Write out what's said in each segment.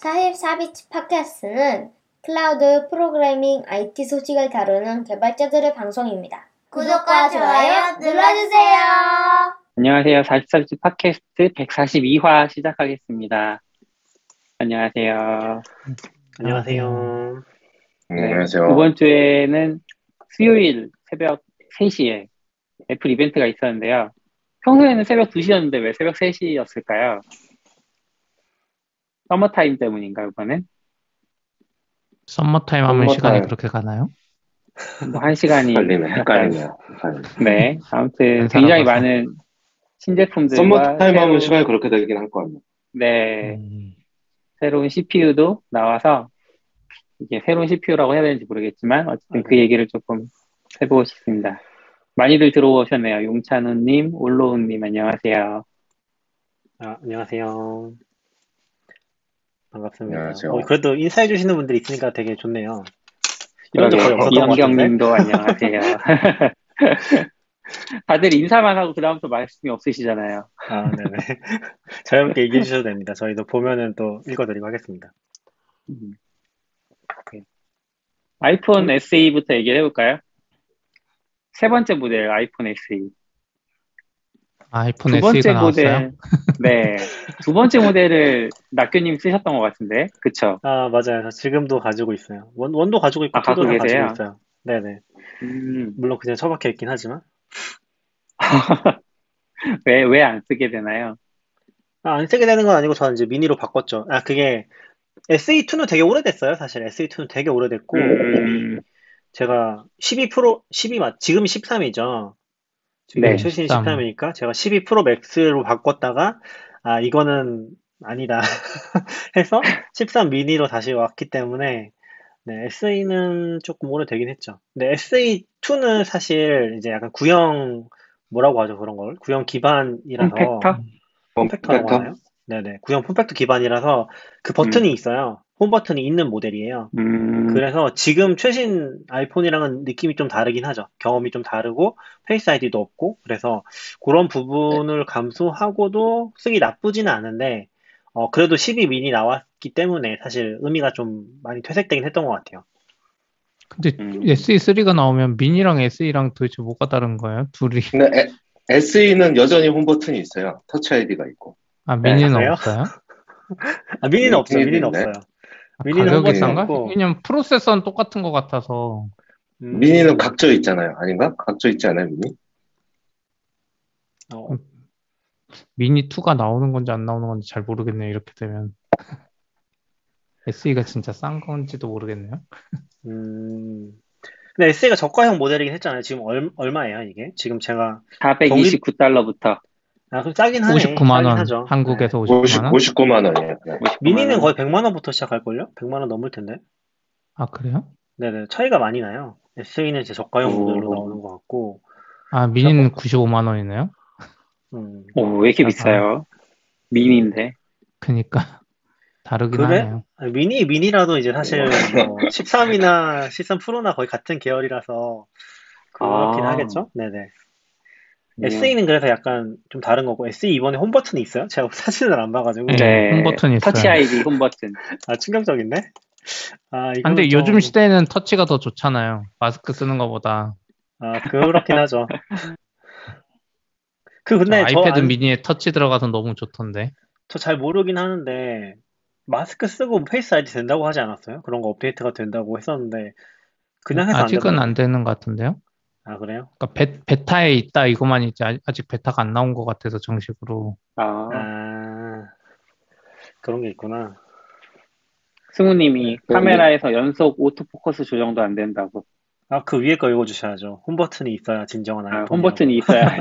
44비트 팟캐스트는 클라우드 프로그래밍 IT 소식을 다루는 개발자들의 방송입니다. 구독과 좋아요 눌러주세요. 안녕하세요. 44비트 팟캐스트 142화 시작하겠습니다. 안녕하세요. 안녕하세요. 안녕하세요. 네, 이번 주에는 수요일 새벽 3시에 애플 이벤트가 있었는데요. 평소에는 새벽 2시였는데 왜 새벽 3시였을까요? 서머타임 때문인가 이번엔? 서머타임 하면 시간이 그렇게 가나요? 뭐 한 시간이 헷갈리네요. 네, 아무튼 굉장히 많은 신제품들과 서머타임 하면 시간이 그렇게 되긴 할 거 아니에요. 네, 새로운 CPU도 나와서 이게 새로운 CPU라고 해야 되는지 모르겠지만 어쨌든 그 얘기를 조금 해보고 싶습니다. 많이들 들어오셨네요. 용찬우님, 올로우님 안녕하세요. 아, 안녕하세요. 반갑습니다. 안녕하세요. 그래도 인사해 주시는 분들이 있으니까 되게 좋네요. 이런 적 거의 없었던 것 같은데. 이영경님도 안녕하세요. 다들 인사만 하고 그 다음부터 말씀이 없으시잖아요. 아, 네네. 자유롭게 얘기해 주셔도 됩니다. 저희도 보면은 또 읽어드리고 하겠습니다. 아이폰 SE부터 얘기를 해볼까요? 세 번째 모델 아이폰 SE. 아이폰 SE가 나왔어요? 네. 두 번째 모델을 낙교님 쓰셨던 것 같은데, 그쵸? 아, 맞아요. 저 지금도 가지고 있어요. 원도 가지고 있고, 투도 가지고 있어요. 네네. 물론 그냥 처박혀 있긴 하지만. 왜 안 쓰게 되나요? 아, 안 쓰게 되는 건 아니고, 저는 이제 미니로 바꿨죠. 아, 그게 SE2는 되게 오래됐어요. 사실 SE2는 되게 오래됐고, 제가 12 지금이 13이죠. 지금 네, 최신 13이니까 제가 12 프로 맥스로 바꿨다가 아 이거는 아니다 해서 13 미니로 다시 왔기 때문에 네, SE는 조금 오래되긴 했죠. 근데 SE2는 사실 이제 약간 구형 뭐라고 하죠 그런 걸? 구형 기반이라서 폼팩터라고 하나요? 네네, 구형 폼팩터 기반이라서 그 버튼이 있어요. 홈 버튼이 있는 모델이에요. 그래서 지금 최신 아이폰이랑은 느낌이 좀 다르긴 하죠. 경험이 좀 다르고 페이스 아이디도 없고 그래서 그런 부분을 감수하고도 쓰기 나쁘지는 않은데 그래도 12 미니 나왔기 때문에 사실 의미가 좀 많이 퇴색되긴 했던 것 같아요. 근데 SE3가 나오면 미니랑 SE랑 도대체 뭐가 다른 거예요? 둘이. 근데 SE는 여전히 홈 버튼이 있어요. 터치 아이디가 있고. 아, 미니는 네, 없어요? 아, 미니는 없어요. 미니는 없어요. 미니는 가격인가? 왜냐면 프로세서는 똑같은 것 같아서. 미니는 각져 있잖아요, 아닌가? 각져 있지 않아요, 미니? 미니 2가 나오는 건지 안 나오는 건지 잘 모르겠네요. 이렇게 되면 SE가 진짜 싼 건지도 모르겠네요. 근데 SE가 저가형 모델이긴 했잖아요. 지금 얼마예요 이게? 지금 제가 $429부터. 아, 그럼 싸긴 하네. 59만 원. 하죠. 한국에서 59만 원. 59만 원이에요. 네. 미니는 거의 100만 원부터 시작할걸요? 100만 원 넘을 텐데. 아, 그래요? 네네. 차이가 많이 나요. SE는 제 저가형 모델로 나오는 것 같고. 아, 미니는 95만 원이네요? 오, 왜 이렇게 비싸요? 미니인데. 그니까. 다르긴 하네요. 미니라도 이제 사실 뭐 13이나 13 프로나 거의 같은 계열이라서 그렇긴 하겠죠? 네네. SE는 그래서 약간 좀 다른 거고 SE 이번에 홈 버튼이 있어요? 제가 사진을 안 봐가지고. 네, 홈 버튼이 있어요. 터치 아이디 홈 버튼. 아, 충격적인데? 아, 이거. 근데 좀... 요즘 시대에는 터치가 더 좋잖아요. 마스크 쓰는 거보다. 아, 그렇긴 하죠. 근데 아이패드 미니에 터치 들어가서 너무 좋던데. 저 잘 모르긴 하는데 마스크 쓰고 페이스 아이디 된다고 하지 않았어요? 그런 거 업데이트가 된다고 했었는데 그냥 해서 아직은 안 되는 것 같은데요? 아, 그래요? 그러니까 베타에 있다 이거만 있지 아직 베타가 안 나온 것 같아서 정식으로. 아, 그런 게 있구나. 승우님이 카메라에서 연속 오토포커스 조정도 안 된다고. 아, 그 위에 거 읽어주셔야죠. 홈 버튼이 있어야 진정한 아이폰이라고. 홈 버튼이 있어야.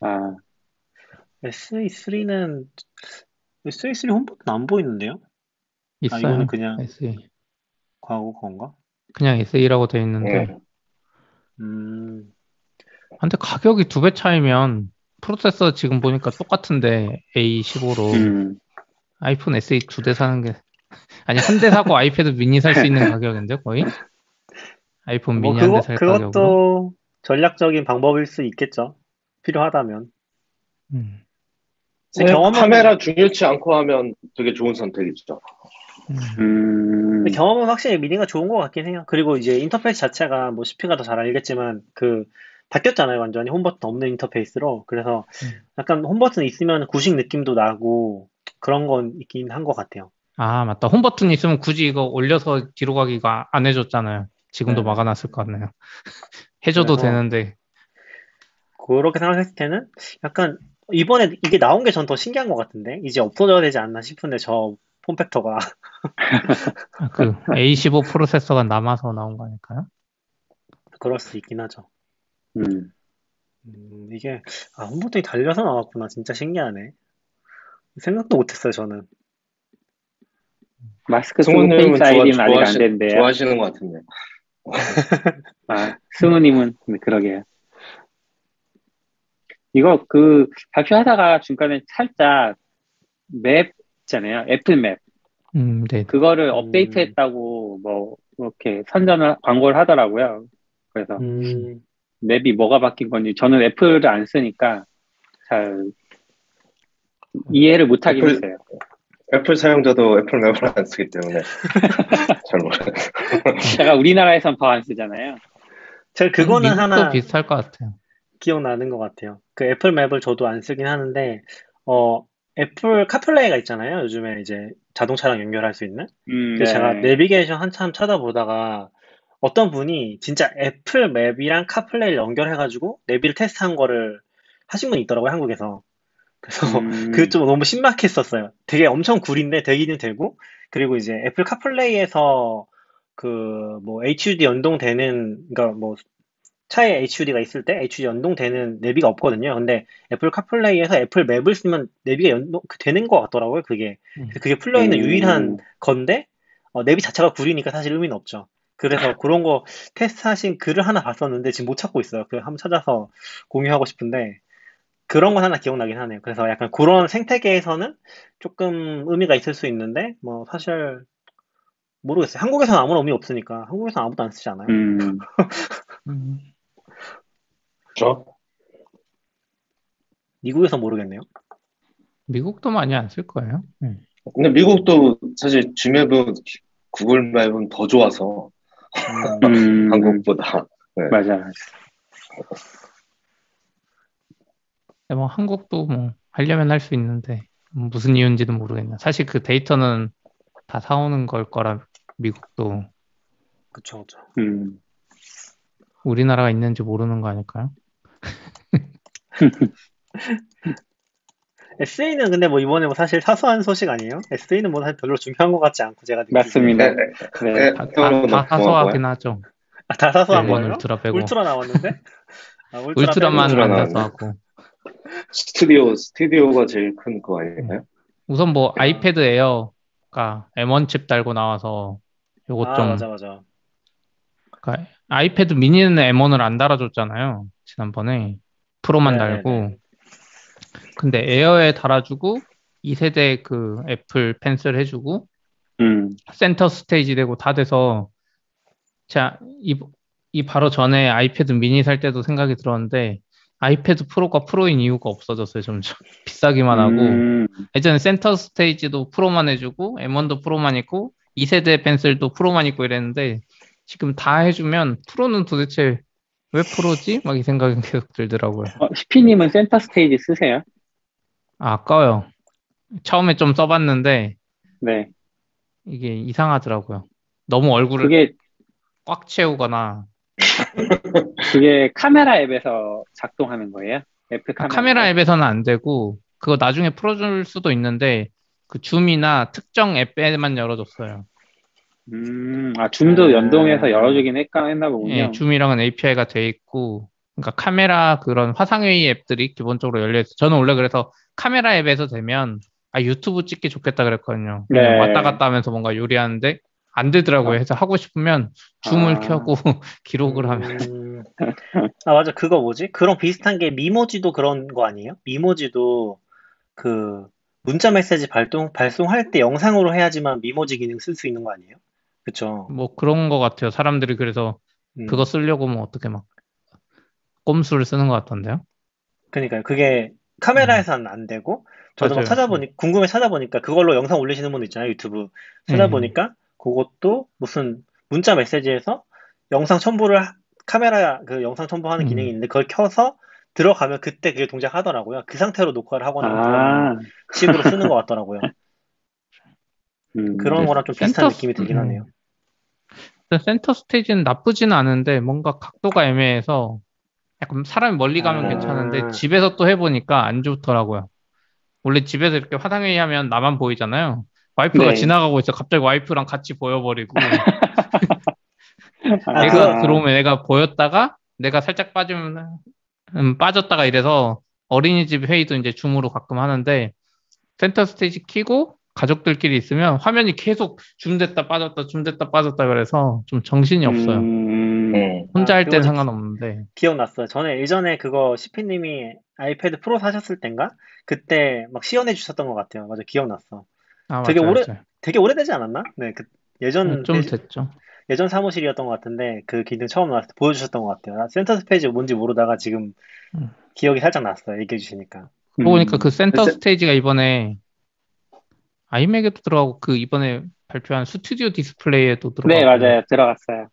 아, SE3 홈 버튼 안 보이는데요? 있어요. 아, 이거는 그냥 SE 과거 건가? 그냥 SE라고 되어 있는데. 네. 근데 가격이 2배 차이면 프로세서 지금 보니까 똑같은데 A15로 아이폰 SE 2대 사는 게 아니 1대 사고 아이패드 미니 살 수 있는 가격인데 거의 아이폰 미니 1대 살 가격으로. 그것도 전략적인 방법일 수 있겠죠. 필요하다면. 제 경험은 카메라 중요치 않고 하면 되게 좋은 선택이죠. 경험은 확실히 미니가 좋은 것 같긴 해요. 그리고 이제 인터페이스 자체가 뭐 CP가 더 잘 알겠지만 그 바뀌었잖아요. 완전히 홈버튼 없는 인터페이스로. 그래서 약간 홈버튼 있으면 구식 느낌도 나고 그런 건 있긴 한 것 같아요. 아 맞다. 홈버튼 있으면 굳이 이거 올려서 뒤로 가기가 안 해줬잖아요. 지금도 네. 막아놨을 것 같네요. 해줘도 되는데. 그렇게 생각했을 때는 약간 이번에 이게 나온 게 전 더 신기한 것 같은데 이제 없어져야 되지 않나 싶은데 저 폼팩터가 그 A15 프로세서가 남아서 나온 거 아닐까요? 그럴 수 있긴 하죠. 이게 아 홈버튼이 달려서 나왔구나. 진짜 신기하네. 생각도 못했어요 저는. 마스크 쓰고 페이스 아이디는 아직 안 된대요. 좋아하시는 것 같은데. 아 승우님은 그러게요. 이거 그 발표하다가 중간에 살짝 맵 있잖아요. 애플 맵. 네. 그거를 업데이트했다고 뭐 이렇게 선전을 광고를 하더라고요. 그래서 맵이 뭐가 바뀐 건지 저는 애플을 안 쓰니까 잘 이해를 못 하긴 했어요. 애플 사용자도 애플 맵을 안 쓰기 때문에 잘 모르겠어요. 제가 우리나라에선 더 안 쓰잖아요. 제가 그거는 하나 비슷할 것 같아요. 기억나는 것 같아요. 그 애플 맵을 저도 안 쓰긴 하는데 애플 카플레이가 있잖아요. 요즘에 이제 자동차랑 연결할 수 있는. 그래서 제가 내비게이션 한참 찾아보다가 어떤 분이 진짜 애플 맵이랑 카플레이를 연결해가지고 내비를 테스트한 거를 하신 분이 있더라고요. 한국에서. 그래서 그게 좀 너무 신박했었어요. 되게 엄청 구린데 되기는 되고 그리고 이제 애플 카플레이에서 그 뭐 HUD 연동되는 그러니까 뭐 차에 HUD가 있을 때 HUD 연동되는 내비가 없거든요. 근데 애플 카플레이에서 애플 맵을 쓰면 내비가 연동되는 것 같더라고요. 그게 풀려있는 유일한 건데 내비 자체가 구리니까 사실 의미는 없죠. 그래서 그런 거 테스트하신 글을 하나 봤었는데 지금 못 찾고 있어요. 그 한번 찾아서 공유하고 싶은데 그런 건 하나 기억나긴 하네요. 그래서 약간 그런 생태계에서는 조금 의미가 있을 수 있는데 뭐 사실 모르겠어요. 한국에서는 아무런 의미 없으니까 한국에서는 아무도 안 쓰지 않아요. 저? 미국에서 모르겠네요. 미국도 많이 안 쓸 거예요. 근데 미국도 사실 G맵은 구글 맵은 더 좋아서 한국보다. 네. 맞아. 뭐 한국도 뭐 하려면 할 수 있는데 무슨 이유인지는 모르겠네요. 사실 그 데이터는 다 사오는 걸 거라 미국도. 그쵸. 우리나라가 있는지 모르는 거 아닐까요? SE는 근데 뭐 이번에 뭐 사실 사소한 소식 아니에요? SE는 뭐 사실 별로 중요한 것 같지 않고 제가 느끼는. 맞습니다. 네. 다 사소하긴 하죠. 아, 다 사소한 거예요? 울트라 빼고. 울트라 나왔는데? 아, 울트라만 안 사소하고. 스튜디오가 제일 큰 거 아니에요? 우선 뭐 아이패드 에어가 M1 칩 달고 나와서 요거 좀. 맞아. 그러니까 아이패드 미니는 M1을 안 달아줬잖아요. 지난번에 프로만 달고. 근데 에어에 달아주고 2세대 그 애플 펜슬 해주고 센터 스테이지 되고 다 돼서 자, 이 바로 전에 아이패드 미니 살 때도 생각이 들었는데 아이패드 프로가 프로인 이유가 없어졌어요. 점점 비싸기만 하고 예전에 센터 스테이지도 프로만 해주고 M1도 프로만 있고 2세대 펜슬도 프로만 있고 이랬는데 지금 다 해주면 프로는 도대체 왜 프로지? 막 이 생각이 계속 들더라고요. 시피님은 센터 스테이지 쓰세요? 아, 아까워요. 처음에 좀 써봤는데 네. 이게 이상하더라고요. 너무 얼굴을 꽉 채우거나 그게 카메라 앱에서 작동하는 거예요? 애플 카메라 앱에서는 안 되고 그거 나중에 풀어줄 수도 있는데 그 줌이나 특정 앱에만 열어줬어요. 아 줌도 연동해서 열어주긴 했나 보군요. 예, 줌이랑은 API가 돼 있고 그러니까 카메라 그런 화상회의 앱들이 기본적으로 열려있어요. 저는 원래 그래서 카메라 앱에서 되면 유튜브 찍기 좋겠다 그랬거든요. 네. 왔다 갔다 하면서 뭔가 요리하는데 안 되더라고요. 해서 하고 싶으면 줌을 켜고 기록을 하면. 아 맞아 그거 뭐지? 그런 비슷한 게 미모지도 그런 거 아니에요? 미모지도 그 문자 메시지 발송할 때 영상으로 해야지만 미모지 기능 쓸 수 있는 거 아니에요? 그쵸? 뭐 그런 거 같아요. 사람들이 그래서 그거 쓰려고 뭐 어떻게 막 꼼수를 쓰는 거 같던데요? 그러니까요. 그게 카메라에서는 안 되고, 저도 막 찾아보니, 궁금해 찾아보니까, 그걸로 영상 올리시는 분들 있잖아요, 유튜브. 찾아보니까, 그것도 무슨 문자 메시지에서 영상 첨부를, 카메라 그 영상 첨부하는 기능이 있는데, 그걸 켜서 들어가면 그때 그게 동작하더라고요. 그 상태로 녹화를 하거나, 그런 식으로 쓰는 것 같더라고요. 그런 거랑 좀 비슷한 느낌이 들긴 하네요. 센터 스테이지는 나쁘진 않은데, 뭔가 각도가 애매해서, 약간 사람이 멀리 가면 괜찮은데, 집에서 또 해보니까 안 좋더라고요. 원래 집에서 이렇게 화상회의 하면 나만 보이잖아요. 와이프가 네. 지나가고 있어. 갑자기 와이프랑 같이 보여버리고. 내가 들어오면 내가 보였다가, 내가 살짝 빠지면, 빠졌다가 이래서 어린이집 회의도 이제 줌으로 가끔 하는데, 센터 스테이지 키고, 가족들끼리 있으면 화면이 계속 줌됐다 빠졌다 줌됐다 빠졌다 그래서 좀 정신이 없어요. 네. 혼자 할 땐 상관없는데. 기억났어요. 전에 예전에 그거 시피님이 아이패드 프로 사셨을 땐가? 그때 막 시연해 주셨던 것 같아요. 맞아, 기억났어. 아, 되게 맞아요, 오래, 맞아요. 되게 오래되지 않았나? 네, 그 예전 좀 됐죠. 예전 사무실이었던 것 같은데 그 기능 처음 나왔을 때 보여주셨던 것 같아요. 센터 스테이지 뭔지 모르다가 지금 기억이 살짝 났어요. 얘기해 주시니까. 그러고 보니까 그 센터 스테이지가 이번에 아이맥에도 들어가고 그 이번에 발표한 스튜디오 디스플레이에도 들어가고. 네, 맞아요. 들어갔어요.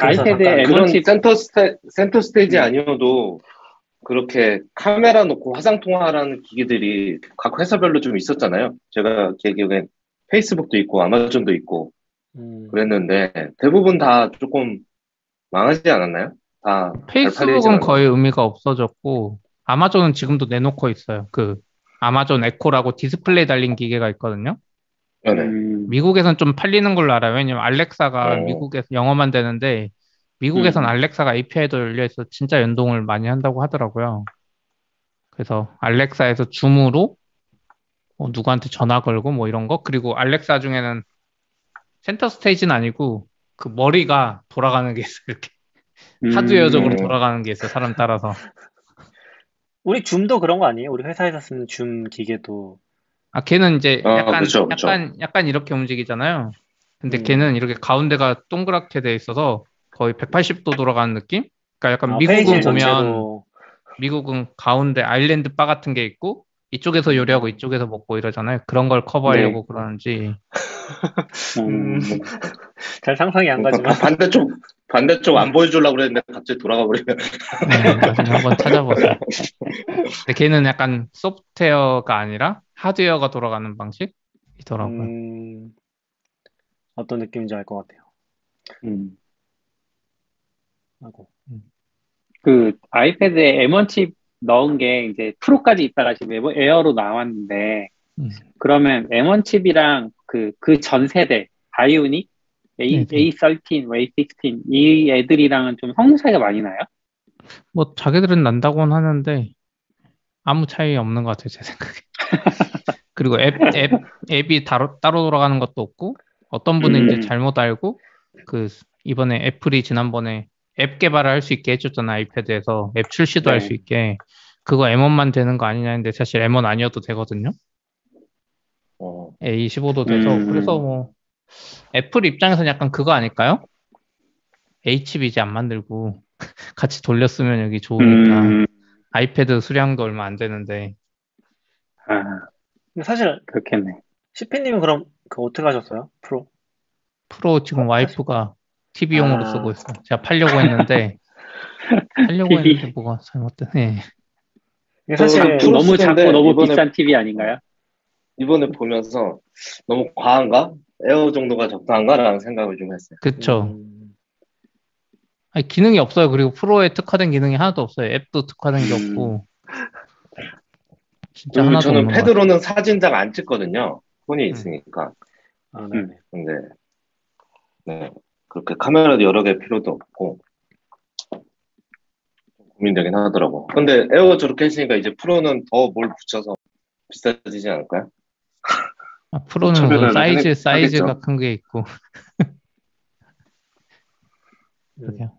아이패드에 M1 센터 스테이지 아니어도 그렇게 카메라 놓고 화상 통화하는 기기들이 각 회사별로 좀 있었잖아요. 제가 기억엔 페이스북도 있고 아마존도 있고 그랬는데 대부분 다 조금 망하지 않았나요? 아, 페이스북은 거의 의미가 없어졌고 아마존은 지금도 내놓고 있어요. 그 아마존 에코라고 디스플레이 달린 기계가 있거든요. 네. 미국에선 좀 팔리는 걸로 알아요. 왜냐면 알렉사가 미국에서 영어만 되는데 미국에선 알렉사가 API도 열려있어 진짜 연동을 많이 한다고 하더라고요. 그래서 알렉사에서 줌으로 뭐 누구한테 전화 걸고 뭐 이런 거 그리고 알렉사 중에는 센터 스테이지는 아니고 그 머리가 돌아가는 게 있어요. 이렇게. 하드웨어적으로 돌아가는 게 있어요. 사람 따라서. 우리 줌도 그런 거 아니에요? 우리 회사에서 쓰는 줌 기계도. 아, 걔는 이제 그쵸. 약간 이렇게 움직이잖아요. 근데 걔는 이렇게 가운데가 동그랗게 돼 있어서 거의 180도 돌아가는 느낌? 그러니까 약간 미국은 보면 전체로. 미국은 가운데 아일랜드 바 같은 게 있고 이쪽에서 요리하고 이쪽에서 먹고 이러잖아요. 그런 걸 커버하려고 네. 그러는지. 잘 상상이 안 가지만. 반대쪽 안 보여주려고 그랬는데 갑자기 돌아가 버리면. 네, 한번 찾아보세요. 근데 걔는 약간 소프트웨어가 아니라 하드웨어가 돌아가는 방식이더라고요. 어떤 느낌인지 알 것 같아요. 아이고. 그 아이패드에 M1 칩 넣은 게 이제 프로까지 있다가 지금 에어로 나왔는데 그러면 M1 칩이랑 그 전 세대 바이오닉 A13, A16 이 애들이랑은 좀 성능 차이가 많이 나요? 뭐 자기들은 난다고는 하는데 아무 차이 없는 것 같아요 제 생각에. 그리고 앱이 따로 돌아가는 것도 없고 어떤 분은 이제 잘못 알고 그 이번에 애플이 지난번에 앱 개발을 할 수 있게 해줬잖아요 아이패드에서 앱 출시도 네. 할 수 있게 그거 M1만 되는 거 아니냐 했는데 사실 M1 아니어도 되거든요. A15도 돼서 그래서 뭐 애플 입장에서는 약간 그거 아닐까요? H비지 안 만들고 같이 돌렸으면 여기 좋으니까 아이패드 수량도 얼마 안 되는데 사실 그렇겠네. 시피님은 그럼 그 어떻게 하셨어요? 프로 지금 와이프가 TV용으로 쓰고 있어요. 제가 팔려고 했는데 뭐가 잘못됐네. 사실 너무 작고 너무 비싼 TV 아닌가요? 이번에 보면서 너무 과한가? 에어 정도가 적당한가라는 생각을 좀 했어요. 그쵸. 아니, 기능이 없어요. 그리고 프로에 특화된 기능이 하나도 없어요. 앱도 특화된 게 없고. 진짜 하나도 저는 패드로는 사진 잘 안 찍거든요. 폰이 있으니까. 아, 네. 근데 네. 그렇게 카메라도 여러 개 필요도 없고 고민되긴 하더라고. 근데 에어 저렇게 했으니까 이제 프로는 더 뭘 붙여서 비싸지지 않을까요? 아, 프로는 뭐 사이즈가 큰 게 있고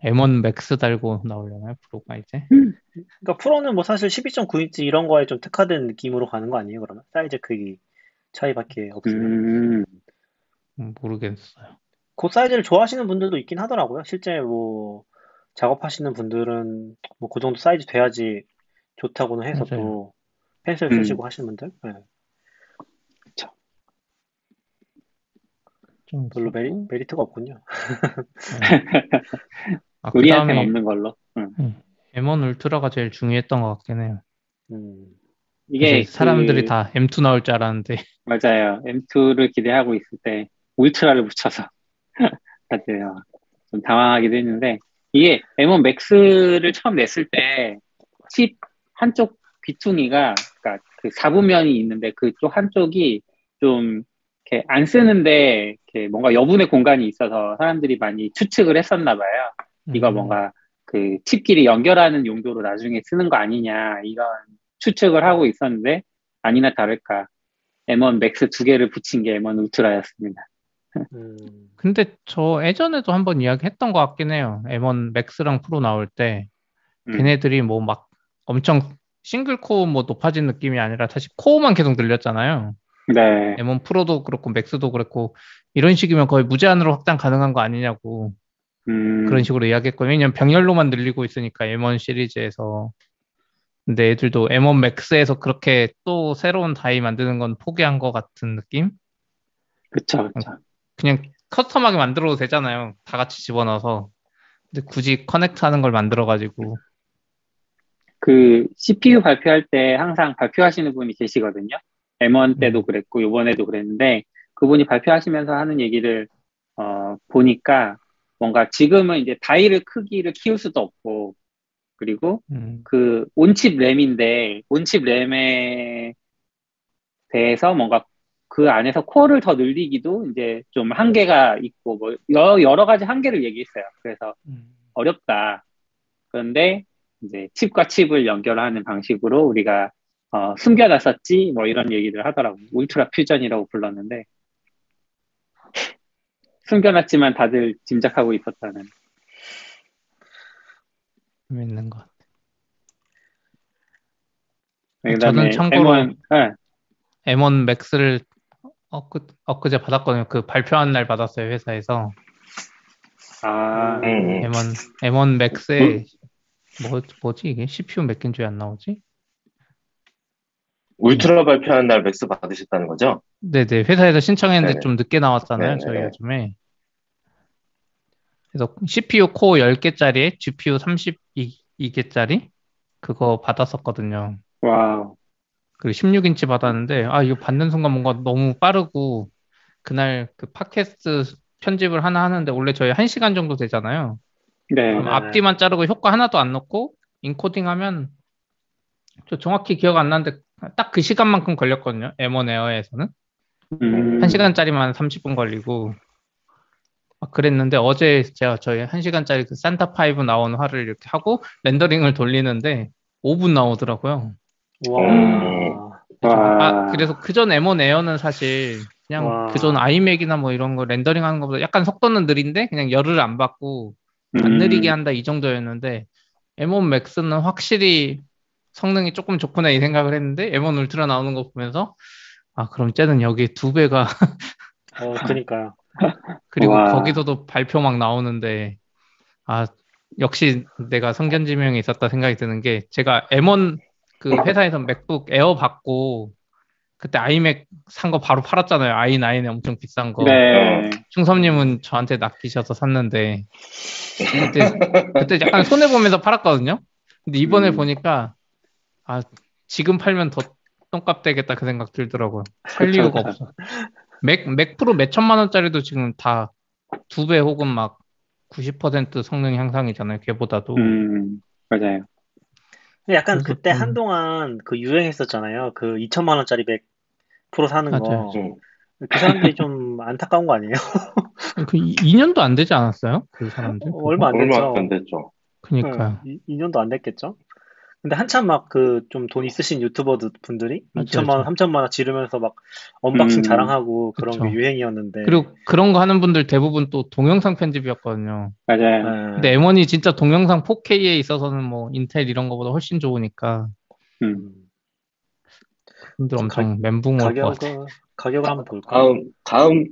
M1 맥스 달고 나오려나요? 프로가 이제? 그러니까 프로는 뭐 사실 12.9인치 이런 거에 좀 특화된 느낌으로 가는 거 아니에요? 그러면 사이즈 크기 차이밖에 없으면 모르겠어요. 그 사이즈를 좋아하시는 분들도 있긴 하더라고요. 실제 뭐 작업하시는 분들은 뭐 그 정도 사이즈 돼야지 좋다고는 해서 맞아요. 또 펜슬 쓰시고 하시는 분들. 네. 좀 별로 메리트가 없군요. 아, 우리한테는 없는 걸로. M1 울트라가 제일 중요했던 것 같긴 해요. 이게 사람들이 다 M2 나올 줄 알았는데. 맞아요. M2를 기대하고 있을 때 울트라를 붙여서 다들 좀 당황하기도 했는데, 이게 M1 맥스를 처음 냈을 때 칩 한쪽 귀퉁이가, 그러니까 그 4분면이 있는데 그쪽 한쪽이 좀 이렇게 안 쓰는데 이렇게 뭔가 여분의 공간이 있어서 사람들이 많이 추측을 했었나 봐요. 이거 뭔가 그 칩끼리 연결하는 용도로 나중에 쓰는 거 아니냐 이런 추측을 하고 있었는데, 아니나 다를까 M1 맥스 두 개를 붙인 게 M1 울트라였습니다. 근데 저 예전에도 한번 이야기했던 것 같긴 해요. M1 맥스랑 프로 나올 때 걔네들이 뭐 막 엄청 싱글 코어 뭐 높아진 느낌이 아니라 사실 코어만 계속 늘렸잖아요. 네. M1 프로도 그렇고 맥스도 그렇고 이런 식이면 거의 무제한으로 확장 가능한 거 아니냐고 그런 식으로 이야기했거든요. 왜냐면 병렬로만 늘리고 있으니까 M1 시리즈에서. 근데 애들도 M1 맥스에서 그렇게 또 새로운 다이 만드는 건 포기한 것 같은 느낌? 그쵸, 그쵸. 그냥 커스텀하게 만들어도 되잖아요. 다 같이 집어넣어서. 근데 굳이 커넥트하는 걸 만들어가지고. 그 CPU 발표할 때 항상 발표하시는 분이 계시거든요. M1 때도 그랬고 이번에도 그랬는데, 그분이 발표하시면서 하는 얘기를 보니까 뭔가 지금은 이제 다이를 크기를 키울 수도 없고, 그리고 그 온칩 램인데 온칩 램에 대해서 뭔가 그 안에서 코어를 더 늘리기도 이제 좀 한계가 있고 뭐 여러 가지 한계를 얘기했어요. 그래서 어렵다. 그런데 이제 칩과 칩을 연결하는 방식으로 우리가 숨겨놨었지 뭐 이런 얘기를 하더라고요. 울트라 퓨전이라고 불렀는데 숨겨놨지만 다들 짐작하고 있었다는. 재밌는 것 같아. 저는 참고로 M1 맥스를 엊그제 받았거든요. 그 발표한 날 받았어요, 회사에서. 아, M1 맥스에 뭐지 이게 CPU 몇 개인지 왜 안 나오지? 울트라 발표한 날 맥스 받으셨다는 거죠? 네네, 회사에서 신청했는데 네네. 좀 늦게 나왔잖아요. 네네. 저희 요즘에. 그래서 CPU 코어 10개짜리에 GPU 32개짜리 그거 받았었거든요. 와우. 그리고 16인치 받았는데, 아 이거 받는 순간 뭔가 너무 빠르고, 그날 그 팟캐스트 편집을 하나 하는데 원래 저희 1시간 정도 되잖아요. 네. 앞뒤만 자르고 효과 하나도 안 넣고 인코딩하면, 저 정확히 기억 안 나는데 딱 그 시간만큼 걸렸거든요. M1 에어에서는 1시간짜리만 30분 걸리고 막 그랬는데, 어제 제가 저희 1시간짜리 그 산타5 나온 화를 이렇게 하고 렌더링을 돌리는데 5분 나오더라고요. 와. 아, 그래서 그전 M1 에어는 사실 그냥 그전 아이맥이나 뭐 이런 거 렌더링 하는 것보다 약간 속도는 느린데 그냥 열을 안 받고 안 느리게 한다 이 정도였는데, M1 맥스는 확실히 성능이 조금 좋구나 이 생각을 했는데, M1 울트라 나오는 거 보면서 아 그럼 쟤는 여기 2배가 그러니까요. 그리고 우와. 거기서도 발표 막 나오는데, 아 역시 내가 성견지명이 있었다 생각이 드는 게, 제가 M1 그 회사에서 맥북 에어 받고 그때 아이맥 산 거 바로 팔았잖아요. i9에 엄청 비싼 거. 네. 충섭님은 저한테 낚이셔서 샀는데 그때 약간 손해보면서 팔았거든요. 근데 이번에 보니까 아 지금 팔면 더 똥값 되겠다 그 생각 들더라고요. 살 이유가 없어. 맥프로 몇천만 원짜리도 지금 다 2배 혹은 막 90% 성능 향상이잖아요. 걔보다도. 맞아요. 약간 그때 한동안 그 유행했었잖아요. 그 2천만 원짜리 맥 프로 사는 거. 그 사람들이 좀 안타까운 거 아니에요? 그 2년도 안 되지 않았어요? 그 사람들? 얼마 안 됐죠. 그러니까 2년도 안 됐겠죠? 근데 한참 막 그 좀 돈 있으신 유튜버 분들이 2천만 원, 3천만 원 지르면서 막 언박싱 자랑하고 그런 게 유행이었는데, 그리고 그런 거 하는 분들 대부분 또 동영상 편집이었거든요. 맞아요. 근데 M1이 진짜 동영상 4K에 있어서는 뭐 인텔 이런 거보다 훨씬 좋으니까. 근데 엄청 멘붕 올 것 같아. 가격을 한번 볼까요? 다음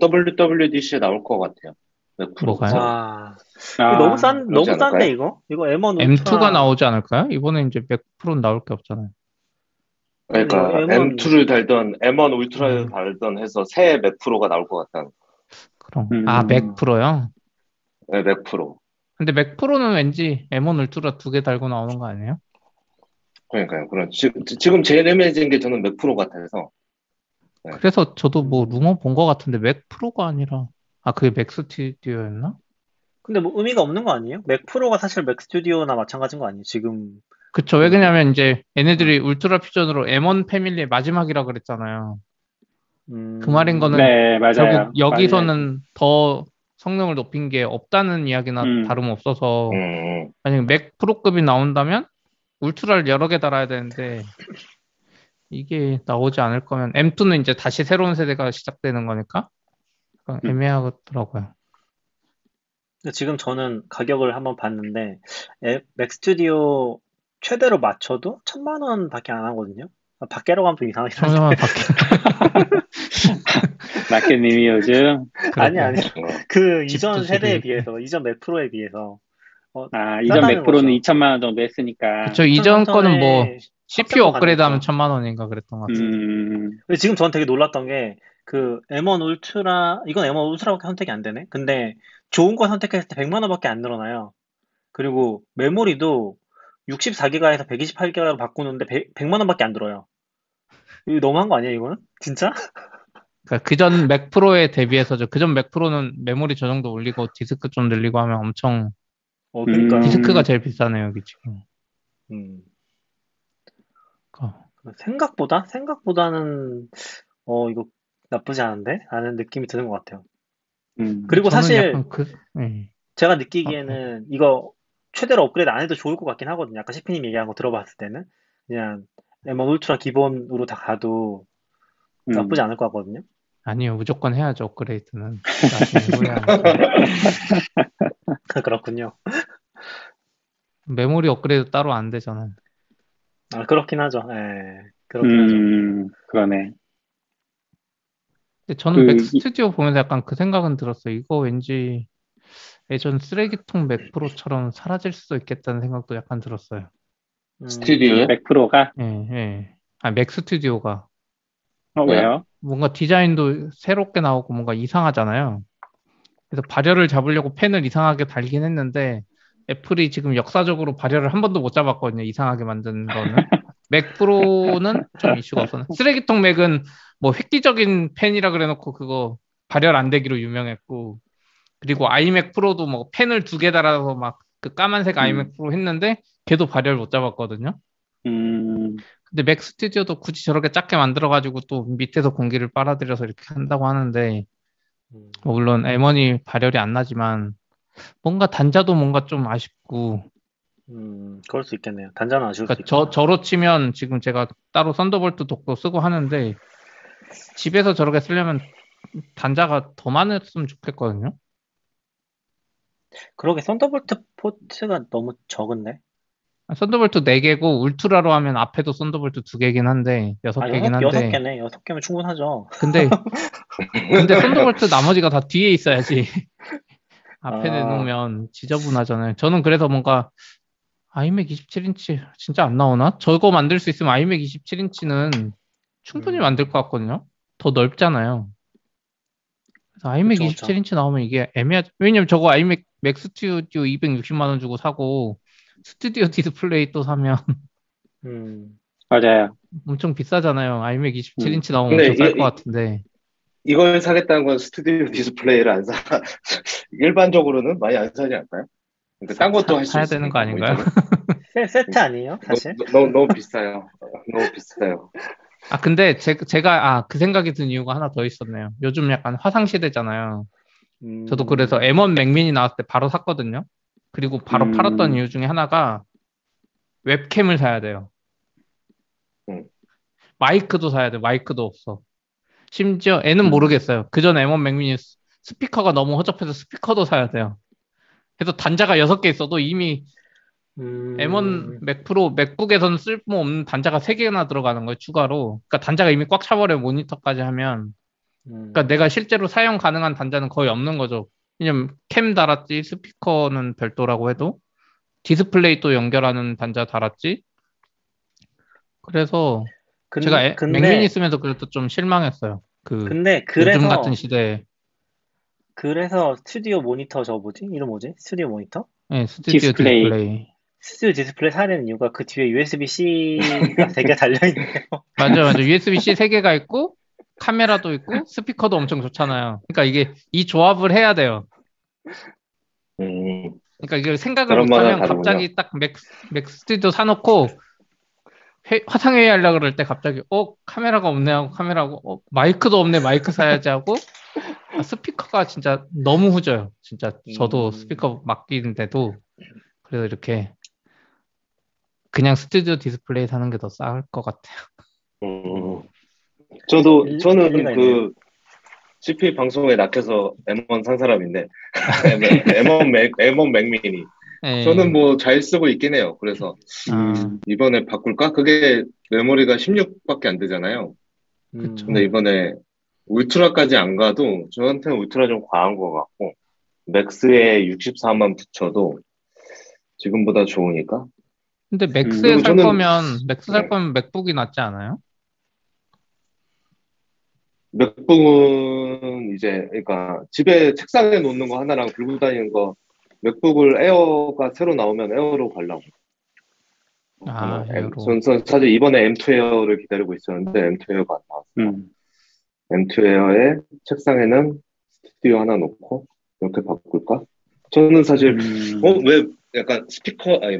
WWDC에 나올 것 같아요. 뭐가요? 너무 싼데 이거? 이거 M1 M2가 나오지 않을까요? 이번에 이제 맥 프로는 나올 게 없잖아요. 그러니까 M2를 달던 M1 울트라를 달던 해서 새 맥 프로가 나올 것 같다는 그럼 아 맥 프로요? 네, 맥 프로. 근데 맥 프로는 왠지 M1 울트라 두 개 달고 나오는 거 아니에요? 그러니까요. 그럼 지금 제일 애매해진 게 저는 맥 프로 같아서. 네. 그래서 저도 뭐 루머 본 거 같은데 맥 프로가 아니라 아 그게 맥 스튜디오였나? 근데 뭐 의미가 없는 거 아니에요? 맥 프로가 사실 맥 스튜디오나 마찬가지인 거 아니에요? 지금 그쵸. 왜 그러냐면 이제 얘네들이 울트라 퓨전으로 M1 패밀리의 마지막이라 그랬잖아요. 그 말인 거는 네, 맞아요. 결국 여기서는 맞아요. 더 성능을 높인 게 없다는 이야기나 다름없어서 만약에 맥 프로급이 나온다면 울트라를 여러 개 달아야 되는데 이게 나오지 않을 거면 M2는 이제 다시 새로운 세대가 시작되는 거니까 애매하더라고요. 지금 저는 가격을 한번 봤는데 맥 스튜디오 최대로 맞춰도 1,000만 원 밖에 안 하거든요. 밖에라고 하면 좀 이상하긴 한데. 마켓님이 요즘 아니 그 이전 세대에 비해서 이전 맥 프로에 비해서 이전 맥 프로는 2,000만 원 정도 했으니까. 그렇죠. 이전 거는 뭐 CPU 업그레이드하면 1,000만 원인가 그랬던 것 같은데. 근데 지금 저는 되게 놀랐던 게 그 M1 울트라 이건 M1 울트라밖에 선택이 안 되네. 근데 좋은 거 선택했을 때 100만 원밖에 안 늘어나요. 그리고 메모리도 64기가에서 128기가로 바꾸는데 100만 원밖에 안 들어요. 이거 너무한 거 아니야 이거는? 진짜? 그러니까 그전 맥 프로에 대비해서 그전 맥 프로는 메모리 저 정도 올리고 디스크 좀 늘리고 하면 엄청 그러니까 디스크가 제일 비싸네요 여기 지금. 그러니까. 생각보다는 이거 나쁘지 않은데? 라는 느낌이 드는 것 같아요. 그리고 사실 제가 느끼기에는 이거 최대로 업그레이드 안 해도 좋을 것 같긴 하거든요. 아까 시피님 얘기한 거 들어봤을 때는 그냥 M1 울트라 기본으로 다 가도 나쁘지 않을 것 같거든요. 아니요, 무조건 해야죠. 업그레이드는. 그렇군요. 메모리 업그레이드 따로 안 되잖아요. 아, 그렇긴 하죠. 예, 그렇긴 하죠. 그러네. 근데 저는 맥 스튜디오 보면서 약간 그 생각은 들었어요. 이거 왠지 예전 쓰레기통 맥 프로처럼 사라질 수도 있겠다는 생각도 약간 들었어요. 스튜디오 맥 프로가? 예. 아, 맥 스튜디오가. 왜요? 뭔가 디자인도 새롭게 나오고 뭔가 이상하잖아요. 그래서 발열을 잡으려고 펜을 이상하게 달긴 했는데 애플이 지금 역사적으로 발열을 한 번도 못 잡았거든요. 이상하게 만든 거는. 맥 프로는 좀 이슈가 없었나. 쓰레기통 맥은 뭐 획기적인 펜이라 그래놓고 그거 발열 안 되기로 유명했고. 그리고 아이맥 프로도 뭐 펜을 2개 달아서 막 그 까만색 아이맥 프로 했는데 걔도 발열 못 잡았거든요. 근데 맥 스튜디오도 굳이 저렇게 작게 만들어가지고 또 밑에서 공기를 빨아들여서 이렇게 한다고 하는데 물론 M1이 발열이 안 나지만 뭔가 단자도 뭔가 좀 아쉽고 그럴 수 있겠네요. 단자는 아쉬울 그러니까 수 있겠네요. 저로 치면 지금 제가 따로 썬더볼트 독도 쓰고 하는데 집에서 저렇게 쓰려면 단자가 더 많았으면 좋겠거든요. 그러게 썬더볼트 포트가 너무 적은데? 썬더볼트 4개고 울트라로 하면 앞에도 썬더볼트 2개긴 한데 6개긴 한데 6개네. 6개면 충분하죠. 근데 썬더볼트 나머지가 다 뒤에 있어야지 앞에 내놓으면 지저분하잖아요. 저는 그래서 뭔가 아이맥 27인치 진짜 안 나오나? 저거 만들 수 있으면 아이맥 27인치는 충분히 만들 것 같거든요. 더 넓잖아요. 아이맥 27인치 나오면 이게 애매하죠. 왜냐면 저거 아이맥 맥스튜디오 260만 원 주고 사고 스튜디오 디스플레이 또 사면 맞아요. 엄청 비싸잖아요. 아이맥 27인치 나오면 엄청 쌀 것 같은데 이걸 사겠다는 건 스튜디오 디스플레이를 안 사. 일반적으로는 많이 안 사지 않을까요? 그러니까 딴 것도 할 수 있어요. 사야 되는 거 아닌가요? 세트 아니에요? 사실 너무 비싸요. 너무 비싸요. 아 근데 제가 그 생각이 든 이유가 하나 더 있었네요. 요즘 약간 화상시대잖아요. 저도 그래서 M1 맥미니 나왔을 때 바로 샀거든요. 그리고 바로 팔았던 이유 중에 하나가 웹캠을 사야 돼요. 마이크도 사야 돼요. 마이크도 없어. 심지어 애는 모르겠어요. 그전 M1 맥미니 스피커가 너무 허접해서 스피커도 사야 돼요. 그래서 단자가 6개 있어도 이미 M1 맥 프로 맥북에서는 쓸모없는 단자가 3개나 들어가는 거예요, 추가로. 그러니까 단자가 이미 꽉 차버려요, 모니터까지 하면. 그러니까 내가 실제로 사용 가능한 단자는 거의 없는 거죠. 왜냐면 캠 달았지, 스피커는 별도라고 해도, 디스플레이 또 연결하는 단자 달았지. 그래서 제가 맥미니 쓰면서 그래도 좀 실망했어요. 그래서 요즘 같은 시대에. 그래서 스튜디오 모니터 저거 뭐지? 이름 뭐지? 스튜디오 모니터? 네, 스튜디오 디스플레이. 스튜디오 디스플레이 사야 되는 이유가 그 뒤에 USB-C가 3개 달려있네요. 맞아요. USB-C 3개가 있고 카메라도 있고 스피커도 엄청 좋잖아요. 그러니까 이게 이 조합을 해야 돼요. 그러니까 이걸 생각을 못하면 갑자기 딱 맥 스튜디오 사놓고 화상회의 하려고 그럴 때 갑자기 카메라가 없네 하고 카메라하고 마이크도 없네 마이크 사야지 하고 스피커가 진짜 너무 후져요. 진짜 저도 스피커 맡기는데도. 그래서 이렇게 그냥 스튜디오 디스플레이 사는 게 더 싸울 것 같아요. 저는 그 CP 방송에 낙해서 M1 산 사람인데 M1 맥미니. 에이. 저는 뭐 잘 쓰고 있긴 해요. 그래서 이번에 바꿀까? 그게 메모리가 16밖에 안 되잖아요. 근데 이번에 울트라까지 안 가도 저한테는 울트라 좀 과한 것 같고 맥스에 64만 붙여도 지금보다 좋으니까. 근데 맥스에 살 거면 맥북이 낫지 않아요? 맥북은 이제 그러니까 집에 책상에 놓는 거 하나랑 들고 다니는 거 맥북을 에어가 새로 나오면 에어로 가려고. 에어로. 저는 사실 이번에 M2 에어를 기다리고 있었는데 M2 에어가 안 나왔어요. M2 에어에 책상에는 스튜디오 하나 놓고 이렇게 바꿀까? 저는 사실 왜 약간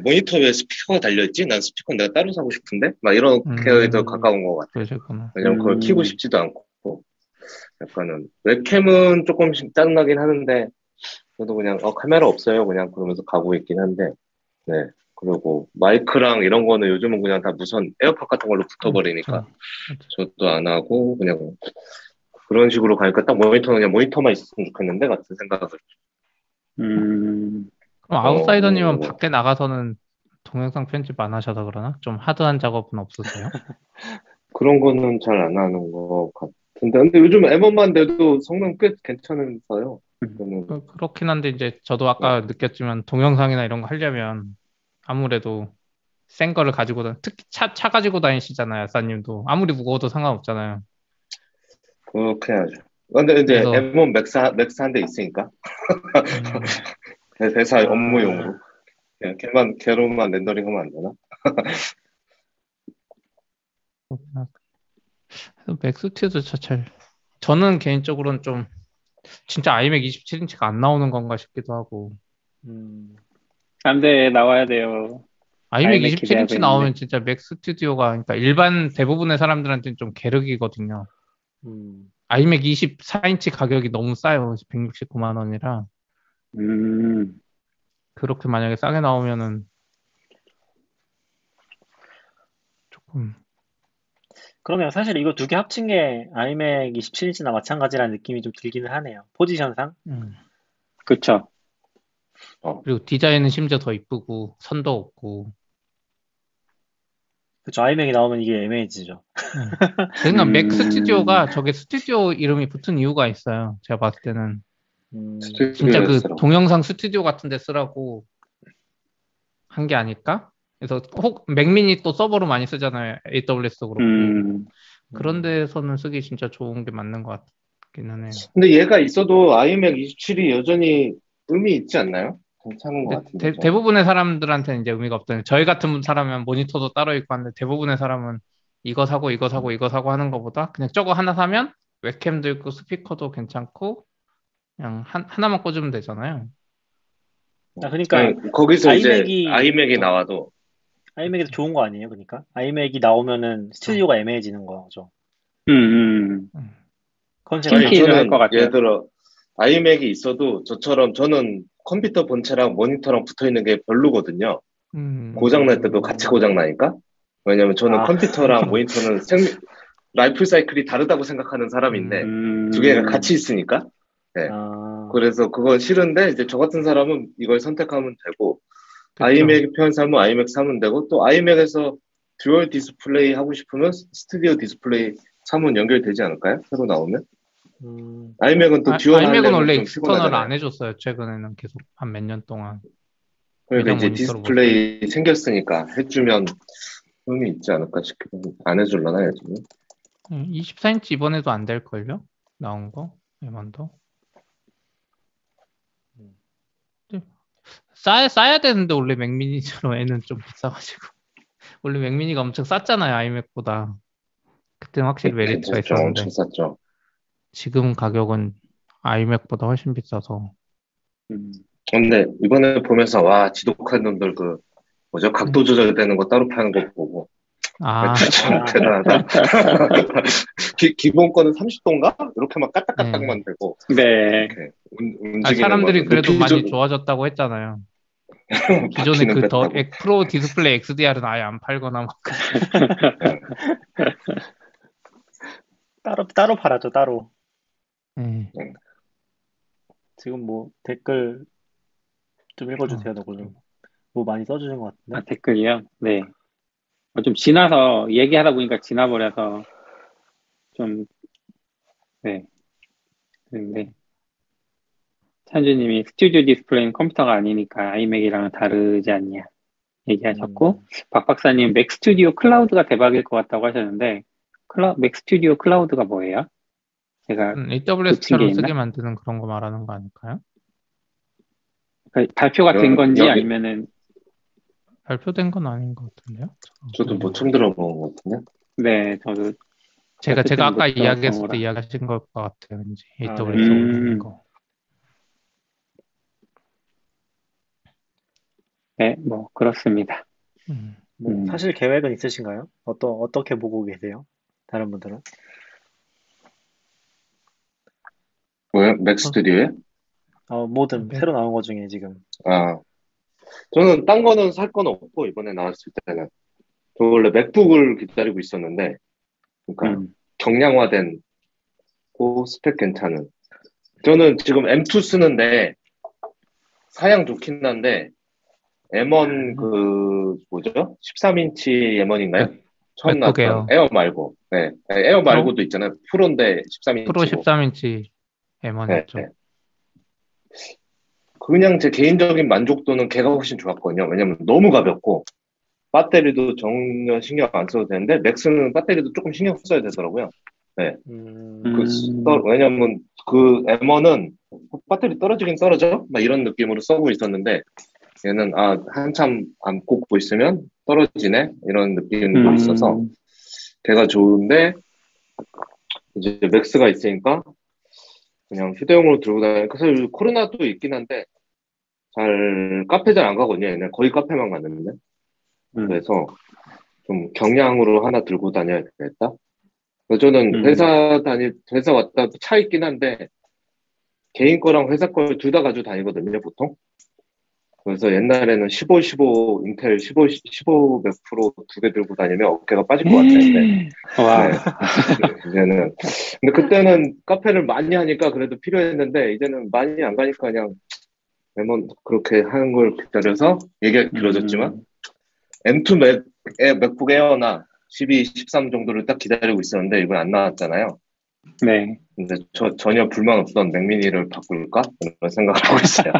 모니터에 스피커가 달려있지? 난 스피커는 내가 따로 사고 싶은데? 막 이런 게 더 가까운 것 같아요. 왜냐면 그걸 키고 싶지도 않고. 약간은 웹캠은 조금씩 짜증나긴 하는데 저도 그냥 카메라 없어요 그냥 그러면서 가고 있긴 한데. 네. 그리고 마이크랑 이런 거는 요즘은 그냥 다 무선 에어팟 같은 걸로 붙어버리니까 저도 안 하고 그냥 그런 식으로 가니까 딱 모니터는 그냥 모니터만 있으면 좋겠는데 같은 생각을. 그럼 아웃사이더님은 밖에 나가서는 동영상 편집 안 하셔서 그러나? 좀 하드한 작업은 없으세요? 그런 거는 잘 안 하는 것 같아요. 근데 요즘 M1만 돼도 성능 꽤 괜찮은서요. 그렇긴 한데 이제 저도 아까 느꼈지만 동영상이나 이런 거 하려면 아무래도 센 거를 가지고 특히 차 가지고 다니시잖아요. 아싸님도 아무리 무거워도 상관없잖아요. 그렇게 하죠. 근데 이제 M1 맥스 한 대 있으니까 회사 업무용으로 그냥 걔로만 렌더링하면 안 되나? 맥스튜디오 저는 개인적으로는 좀 진짜 아이맥 27인치가 안 나오는 건가 싶기도 하고. 안 돼, 나와야 돼요. 아이맥 27인치 나오면 진짜 맥스튜디오가 그러니까 일반 대부분의 사람들한테는 좀 계륵이거든요. 아이맥 24인치 가격이 너무 싸요. 169만 원이라. 그렇게 만약에 싸게 나오면은 조금. 그러면 사실 이거 두 개 합친 게 아이맥 27인치나 마찬가지라는 느낌이 좀 들기는 하네요. 포지션상. 그렇죠. 그리고 디자인은 심지어 더 이쁘고 선도 없고. 그렇죠. 아이맥이 나오면 이게 애매해지죠. 그러니까 맥 스튜디오가 저게 스튜디오 이름이 붙은 이유가 있어요. 제가 봤을 때는. 진짜 그 동영상 스튜디오 같은 데 쓰라고 한 게 아닐까? 그래서 맥미니 또 서버로 많이 쓰잖아요. AWS도 그렇고. 그런 데서는 쓰기 진짜 좋은 게 맞는 것 같긴 하네요. 근데 얘가 있어도 iMac 27이 여전히 의미 있지 않나요? 괜찮은 것 같은데. 대부분의 사람들한테는 이제 의미가 없잖아요. 저희 같은 사람은 모니터도 따로 있고 한데 대부분의 사람은 이거 사고 이거 사고 이거 사고 하는 것보다 그냥 저거 하나 사면 웹캠도 있고 스피커도 괜찮고 그냥 하나만 꽂으면 되잖아요. 그러니까 거기서 이제 iMac이 나와도 아이맥에도 좋은 거 아니에요, 그러니까? 아이맥이 나오면은 스튜디오가 애매해지는 거죠. 컨셉이 필요할 것 같아요. 예를 들어 아이맥이 있어도 저는 컴퓨터 본체랑 모니터랑 붙어 있는 게 별로거든요. 고장 날 때도 같이 고장 나니까. 왜냐면 저는 컴퓨터랑 모니터는 라이프 사이클이 다르다고 생각하는 사람인데 두 개가 같이 있으니까. 네. 그래서 그건 싫은데 이제 저 같은 사람은 이걸 선택하면 되고. 아이맥이 표현사면 아이맥 사면 되고, 또 아이맥에서 듀얼 디스플레이 하고 싶으면 스튜디오 디스플레이 사면 연결되지 않을까요? 새로 나오면? 아이맥은 또 듀얼 아이맥은 원래 익스터널 안 해줬어요. 최근에는 계속 한 몇 년 동안. 그러니까 이제 디스플레이 볼까요? 생겼으니까 해주면 의미 있지 않을까 싶기도 하고. 안 해줄라나 요즘은? 24인치 이번에도 안 될걸요? 나온 거? M1도 싸야 되는데 원래 맥미니처럼 애는 좀 비싸가지고. 원래 맥미니가 엄청 쌌잖아요, 아이맥보다. 그때는 확실히 메리트가 있었는데 엄청 쌌죠. 지금 가격은 아이맥보다 훨씬 비싸서. 근데 이번에 보면서 와, 지독한 놈들 그 뭐죠? 각도 조절되는 거 따로 파는 거 보고 참 대단하다. 기본 거는 30도인가? 이렇게 막 까딱까딱만 되고. 네. 사람들이 그래도 많이 좋아졌다고 했잖아요. 기존에 그 더 프로 디스플레이 XDR은 아예 안 팔거나 막. 따로 팔아줘, 따로. 지금 뭐 댓글 좀 읽어주세요, 너구님. 뭐 많이 써주신 것 같은데. 댓글이요? 네. 좀 지나서 얘기하다 보니까 지나버려서 좀 그런데 찬주님이 스튜디오 디스플레이는 컴퓨터가 아니니까 아이맥이랑은 다르지 않냐 얘기하셨고, 박 박사님 맥 스튜디오 클라우드가 대박일 것 같다고 하셨는데, 맥 스튜디오 클라우드가 뭐예요? 제가 AWS처럼 쓰게 만드는 그런 거 말하는 거 아닐까요? 그러니까 발표가 된 건지 아니면은 발표된 건 아닌 것 같은데요? 저도 뭐 처음 들어본 것 같은데? 네, 저도. 제가 아까 이야기했을 때 이야기하신 것 같아요, 왠지. AWS 올리는 거. 네, 뭐 그렇습니다. 사실 계획은 있으신가요? 어떻게 보고 계세요? 다른 분들은? 뭐요? 맥 스튜디오에? 뭐든 새로 나온 것 중에 지금. 저는 딴 거는 살 건 없고, 이번에 나왔을 때는 저 원래 맥북을 기다리고 있었는데, 그러니까 경량화된 고 스펙 괜찮은. 저는 지금 M2 쓰는데 사양 좋긴 한데 M1 그 뭐죠? 13인치 M1인가요? 처음 나왔던 에어 말고. 네, 에어 말고도 있잖아요. 프로인데 13인치. 프로 13인치 M1이죠. 네. 그냥 제 개인적인 만족도는 걔가 훨씬 좋았거든요. 왜냐면 너무 가볍고 배터리도 전혀 신경 안 써도 되는데, 맥스는 배터리도 조금 신경 써야 되더라고요. 네. 왜냐면 그 M1은 배터리 떨어지긴 떨어져? 막 이런 느낌으로 쓰고 있었는데, 얘는 한참 안 꽂고 있으면 떨어지네? 이런 느낌도 있어서 걔가 좋은데, 이제 맥스가 있으니까 그냥 휴대용으로 들고 다니는. 그래서 코로나도 있긴 한데 카페 잘 안 가거든요. 얘는 거의 카페만 갔는데. 그래서 좀 경량으로 하나 들고 다녀야겠다. 저는 회사 왔다 차 있긴 한데 개인 거랑 회사 걸 둘 다 가지고 다니거든요, 보통. 그래서 옛날에는 15, 인텔 15 몇 프로 두 개 들고 다니면 어깨가 빠질 것 같았는데. 와. 이제는. 근데 그때는 카페를 많이 하니까 그래도 필요했는데, 이제는 많이 안 가니까 그냥 M1 그렇게 하는 걸 기다려서 얘기가 길어졌지만, M2 맥북 에어나 12, 13 정도를 딱 기다리고 있었는데, 이건 안 나왔잖아요. 네. 근데 전혀 불만 없던 맥미니를 바꿀까? 이런 생각을 하고 있어요.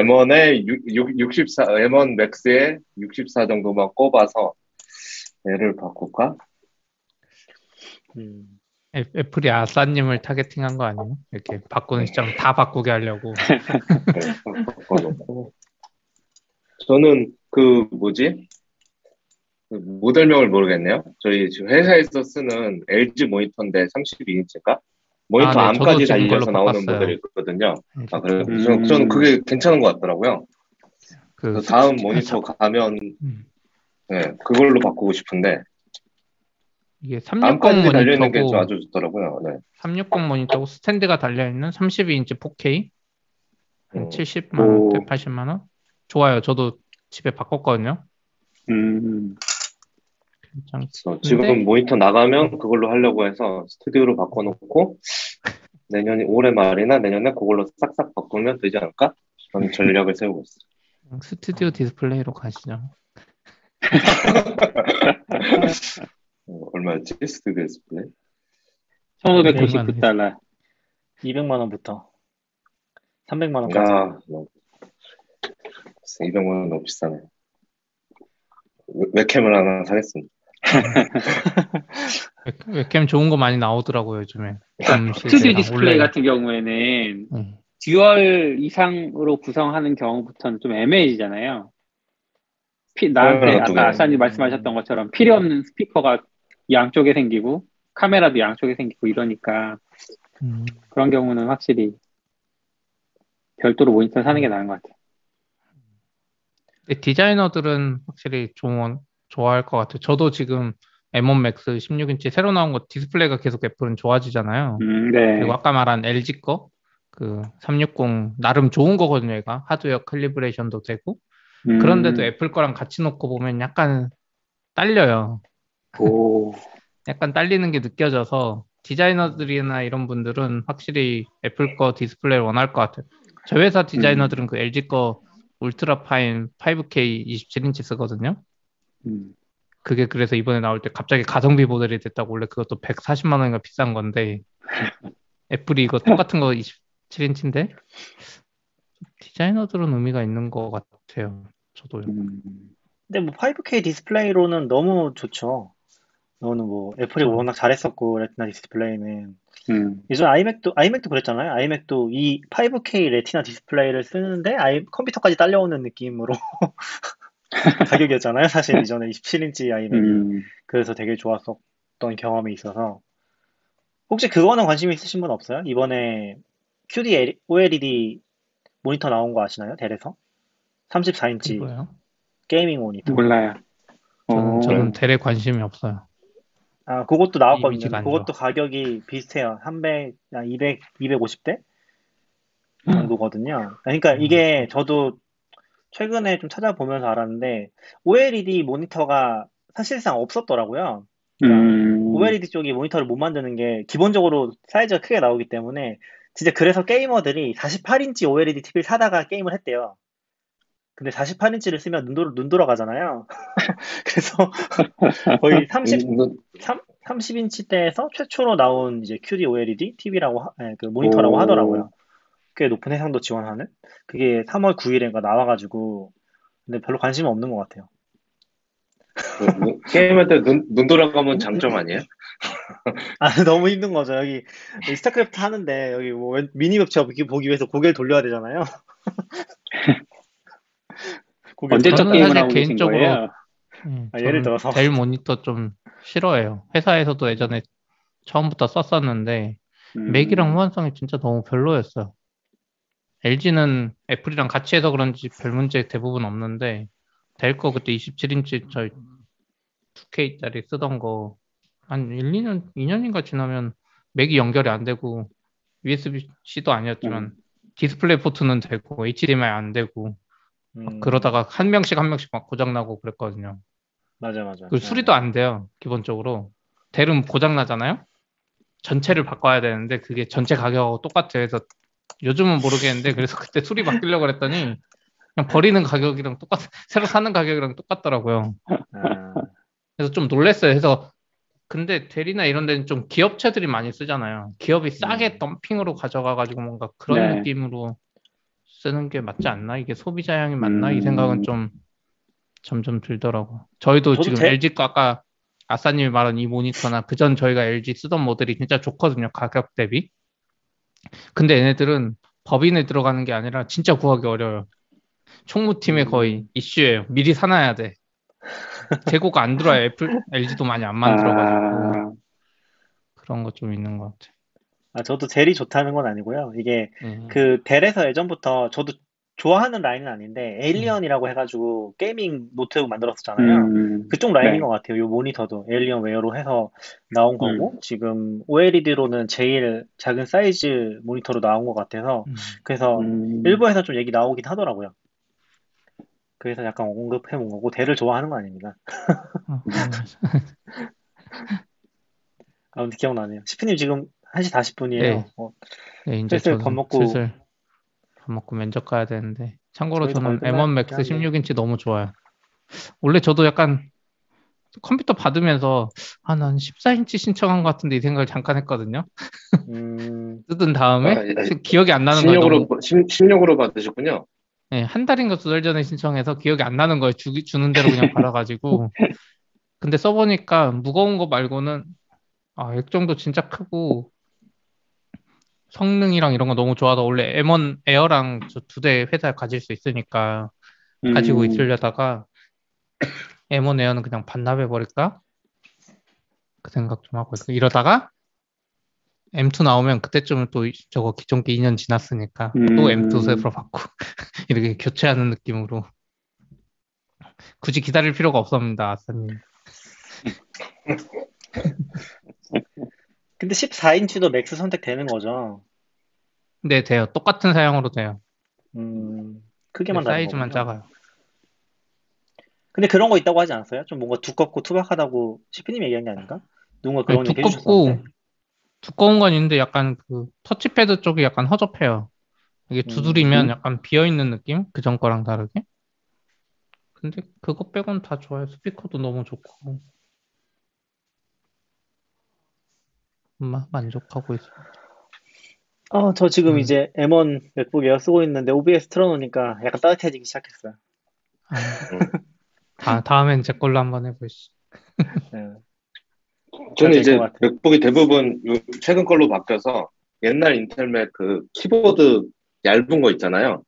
M1 맥스에 64 정도만 꼽아서 얘를 바꿀까? 애플이 아싸님을 타겟팅한 거 아니에요? 이렇게 바꾸는 시점 다 바꾸게 하려고. 저는 그 뭐지? 모델명을 모르겠네요. 저희 지금 회사에서 쓰는 LG 모니터인데 32인치인가? 모니터 안까지 달려서 나오는 모델이 있거든요. 그래요? 저는 그게 괜찮은 것 같더라고요. 그래서 다음 모니터 가면 그걸로 바꾸고 싶은데, 이게 360 달려있는 게 아주 좋더라고요. 네. 360 모니터고 스탠드가 달려있는 32인치 4K 한 70만원, 80만원? 좋아요. 저도 집에 바꿨거든요. 지금 모니터 나가면 그걸로 하려고 해서 스튜디오로 바꿔놓고 올해 말이나 내년에 그걸로 싹싹 바꾸면 되지 않을까? 그런 전략을 세우고 있어요. 스튜디오 디스플레이로 가시죠. 얼마였지? 스튜디오 디스플레이? 1,599달러. 200만원부터 300만원까지. 아, 200만원 너무 비싸네. 웹캠을 하나 사겠습니다. 웹캠 좋은 거 많이 나오더라고요, 요즘에. 스튜디오 디스플레이 올레가. 같은 경우에는 듀얼 이상으로 구성하는 경우부터는 좀 애매해지잖아요. 나한테 아까 아싸님 말씀하셨던 것처럼 필요 없는 스피커가 양쪽에 생기고 카메라도 양쪽에 생기고 이러니까 그런 경우는 확실히 별도로 모니터 사는 게 나은 것 같아요. 디자이너들은 확실히 좋아할 것 같아요. 저도 지금 M1 맥스 16인치 새로 나온 거 디스플레이가 계속 애플은 좋아지잖아요. 네. 그리고 아까 말한 LG 거 그 360 나름 좋은 거거든요. 얘가 하드웨어 칼리브레이션도 되고 그런데도 애플 거랑 같이 놓고 보면 약간 딸려요. 오. 약간 딸리는 게 느껴져서 디자이너들이나 이런 분들은 확실히 애플 거 디스플레이를 원할 것 같아요. 저희 회사 디자이너들은 그 LG 거 울트라 파인 5K 27인치 쓰거든요. 그게 그래서 이번에 나올 때 갑자기 가성비 모델이 됐다고. 원래 그것도 140만 원인가 비싼 건데 애플이 이거 똑같은 거 27인치인데 디자이너들은 의미가 있는 것 같아요. 저도요. 근데 뭐 5K 디스플레이로는 너무 좋죠. 너는 뭐 애플이 워낙 잘했었고 레티나 디스플레이는 예전 아이맥도 그랬잖아요. 아이맥도 이 5K 레티나 디스플레이를 쓰는데 컴퓨터까지 딸려오는 느낌으로 가격이었잖아요. 사실 이전에 27인치 아이맥이 그래서 되게 좋았었던 경험이 있어서. 혹시 그거는 관심 있으신 분 없어요? 이번에 QD OLED 모니터 나온 거 아시나요? 델에서 34인치 그거요? 게이밍 모니터. 몰라요. 저는 델에 관심이 없어요. 아, 그것도 나왔거든요. 그것도 가격이 비슷해요. 300, 200, 250대 정도거든요. 그러니까 이게 저도 최근에 좀 찾아보면서 알았는데 OLED 모니터가 사실상 없었더라고요. 그러니까 OLED 쪽이 모니터를 못 만드는 게 기본적으로 사이즈가 크게 나오기 때문에 진짜 그래서 게이머들이 48인치 OLED TV를 사다가 게임을 했대요. 근데 48인치를 쓰면 눈 돌아가잖아요. 그래서 거의 30인치대에서 최초로 나온 이제 QD OLED TV라고 그 모니터라고 하더라고요. 꽤 높은 해상도 지원하는. 그게 3월 9일인가 나와가지고 근데 별로 관심은 없는 것 같아요. 게임할 때 눈 돌아가면 장점 아니에요? 아, 너무 힘든 거죠. 여기 스타크래프트 하는데 여기 뭐 미니맵 보기 위해서 고개를 돌려야 되잖아요. 언제적 게임을 하고 계신 거예요? 예를 들어서 델 모니터 좀 싫어해요. 회사에서도 예전에 처음부터 썼었는데 맥이랑 호환성이 진짜 너무 별로였어요. LG는 애플이랑 같이 해서 그런지 별 문제 대부분 없는데 델 거 그때 27인치 저 2K짜리 쓰던 거 한 2년인가 지나면 맥이 연결이 안 되고 USB-C도 아니었지만 디스플레이 포트는 되고 HDMI 안 되고 막 그러다가 한 명씩 막 고장나고 그랬거든요. 맞아. 그 수리도 안 돼요. 기본적으로 델은 고장나잖아요. 전체를 바꿔야 되는데 그게 전체 가격하고 똑같아요. 그래서 요즘은 모르겠는데 그래서 그때 수리 맡기려고 그랬더니 그냥 버리는 가격이랑 새로 사는 가격이랑 똑같더라고요. 그래서 좀 놀랐어요. 그래서 근데 델이나 이런 데는 좀 기업체들이 많이 쓰잖아요. 기업이 싸게 덤핑으로 가져가가지고 뭔가 그런 느낌으로 쓰는 게 맞지 않나? 이게 소비자향이 맞나? 이 생각은 좀 점점 들더라고. 저희도 지금 LG 거 아까 아싸님이 말한 이 모니터나 그전 저희가 LG 쓰던 모델이 진짜 좋거든요. 가격 대비. 근데 얘네들은 법인에 들어가는 게 아니라 진짜 구하기 어려워요. 총무팀의 거의 이슈예요. 미리 사놔야 돼. 재고가 안 들어와요. LG도 많이 안 만들어가지고. 그런 거 좀 있는 것 같아요. 아, 저도 델이 좋다는 건 아니고요. 이게 그 델에서 예전부터 저도 좋아하는 라인은 아닌데 에일리언이라고 해가지고 게이밍 노트북 만들었었잖아요. 그쪽 라인인 것 같아요. 요 모니터도 에일리언웨어로 해서 나온 거고 지금 OLED로는 제일 작은 사이즈 모니터로 나온 것 같아서 그래서 일부에서 좀 얘기 나오긴 하더라고요. 그래서 약간 언급해본 거고 델을 좋아하는 건 아닙니다. 아무튼 기억나네요. 시프님 지금 1시 40분이에요. 네, 이제 겁먹고 슬슬 밥 먹고 면접 가야 되는데. 참고로 저는 M1 맥스 16인치 너무 좋아요. 원래 저도 약간 컴퓨터 받으면서 아, 난 14인치 신청한 것 같은데 이 생각을 잠깐 했거든요. 뜯은 다음에 기억이 안 나는 거예요. 16으로 받으셨군요. 네, 한 달인가 두 달 전에 신청해서 기억이 안 나는 거예요. 주는 대로 그냥 받아가지고. 근데 써보니까 무거운 거 말고는 아, 액정도 진짜 크고 성능이랑 이런 거 너무 좋아서 원래 M1 에어랑 저 두 대 회사에 가질 수 있으니까 가지고 있으려다가 M1 에어는 그냥 반납해버릴까? 그 생각 좀 하고 있어요. 이러다가 M2 나오면 그때쯤은 또 저거 기존기 2년 지났으니까 또 M2 새로 받고 이렇게 교체하는 느낌으로 굳이 기다릴 필요가 없습니다. 아싸님. 근데 14인치도 맥스 선택되는 거죠? 네, 돼요. 똑같은 사양으로 돼요. 크기만 다른 사이즈만 작아요. 근데 그런 거 있다고 하지 않았어요? 좀 뭔가 두껍고 투박하다고 시피님 얘기한 게 아닌가? 누군가 그런 게 해주셨었는데. 두꺼운 건 있는데 약간 그 터치패드 쪽이 약간 허접해요. 이게 두드리면 약간 비어있는 느낌? 그 전 거랑 다르게. 근데 그거 빼고는 다 좋아요. 스피커도 너무 좋고. 만족하고 있어요. 저 지금 이제 M1 맥북 에어 쓰고 있는데 OBS 틀어놓으니까 약간 따뜻해지기 시작했어요. 다음엔 제 걸로 한번 해보시죠. 네. 저는 이제 맥북이 대부분 최근 걸로 바뀌어서 옛날 인텔맥 그 키보드 얇은 거 있잖아요.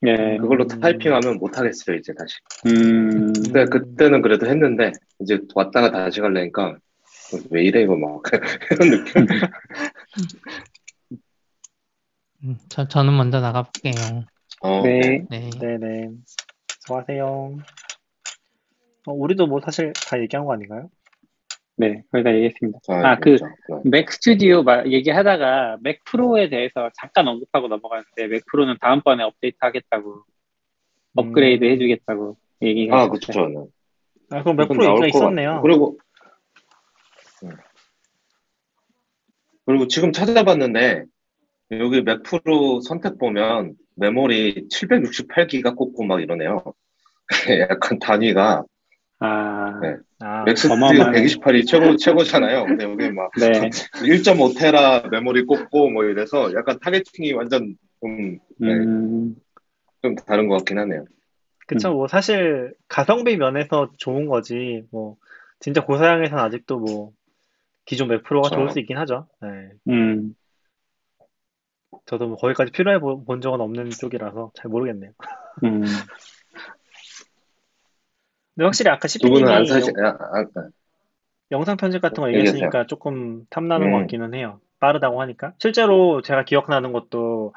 네. 그걸로 타이핑하면 못하겠어요 이제 다시. 근데 그때는 그래도 했는데 이제 왔다가 다시 가려니까 왜 이래 이거 막 이런 느낌. 저는 먼저 나가볼게요. 네. 네네. 수고하세요. 우리도 뭐 사실 다 얘기한 거 아닌가요? 네, 거의 다 얘기했습니다. 그 맥 스튜디오 얘기하다가 맥 프로에 대해서 잠깐 언급하고 넘어갔는데 맥 프로는 다음번에 업데이트 하겠다고 업그레이드 해주겠다고 얘기가 그렇죠. 그럼 맥 프로 얘기가 있었네요. 그리고 지금 찾아봤는데 여기 맥 프로 선택 보면 메모리 768기가 꽂고 막 이러네요. 약간 단위가 네. 맥 스튜디오 128이 최고잖아요. 근데 여기 막 1.5테라 메모리 꽂고 뭐 이래서 약간 타겟팅이 완전 좀 다른 것 같긴 하네요. 그쵸. 뭐 사실 가성비 면에서 좋은 거지 뭐 진짜 고사양에서는 아직도 뭐 기존 맥 프로가 좋을 수 있긴 하죠. 네. 저도 뭐 거기까지 필요해 본 적은 없는 쪽이라서 잘 모르겠네요. 근데 확실히 아까 CP님이 영상 편집 같은 거 얘기했으니까 조금 탐나는 것 같기는 해요. 빠르다고 하니까. 실제로 제가 기억나는 것도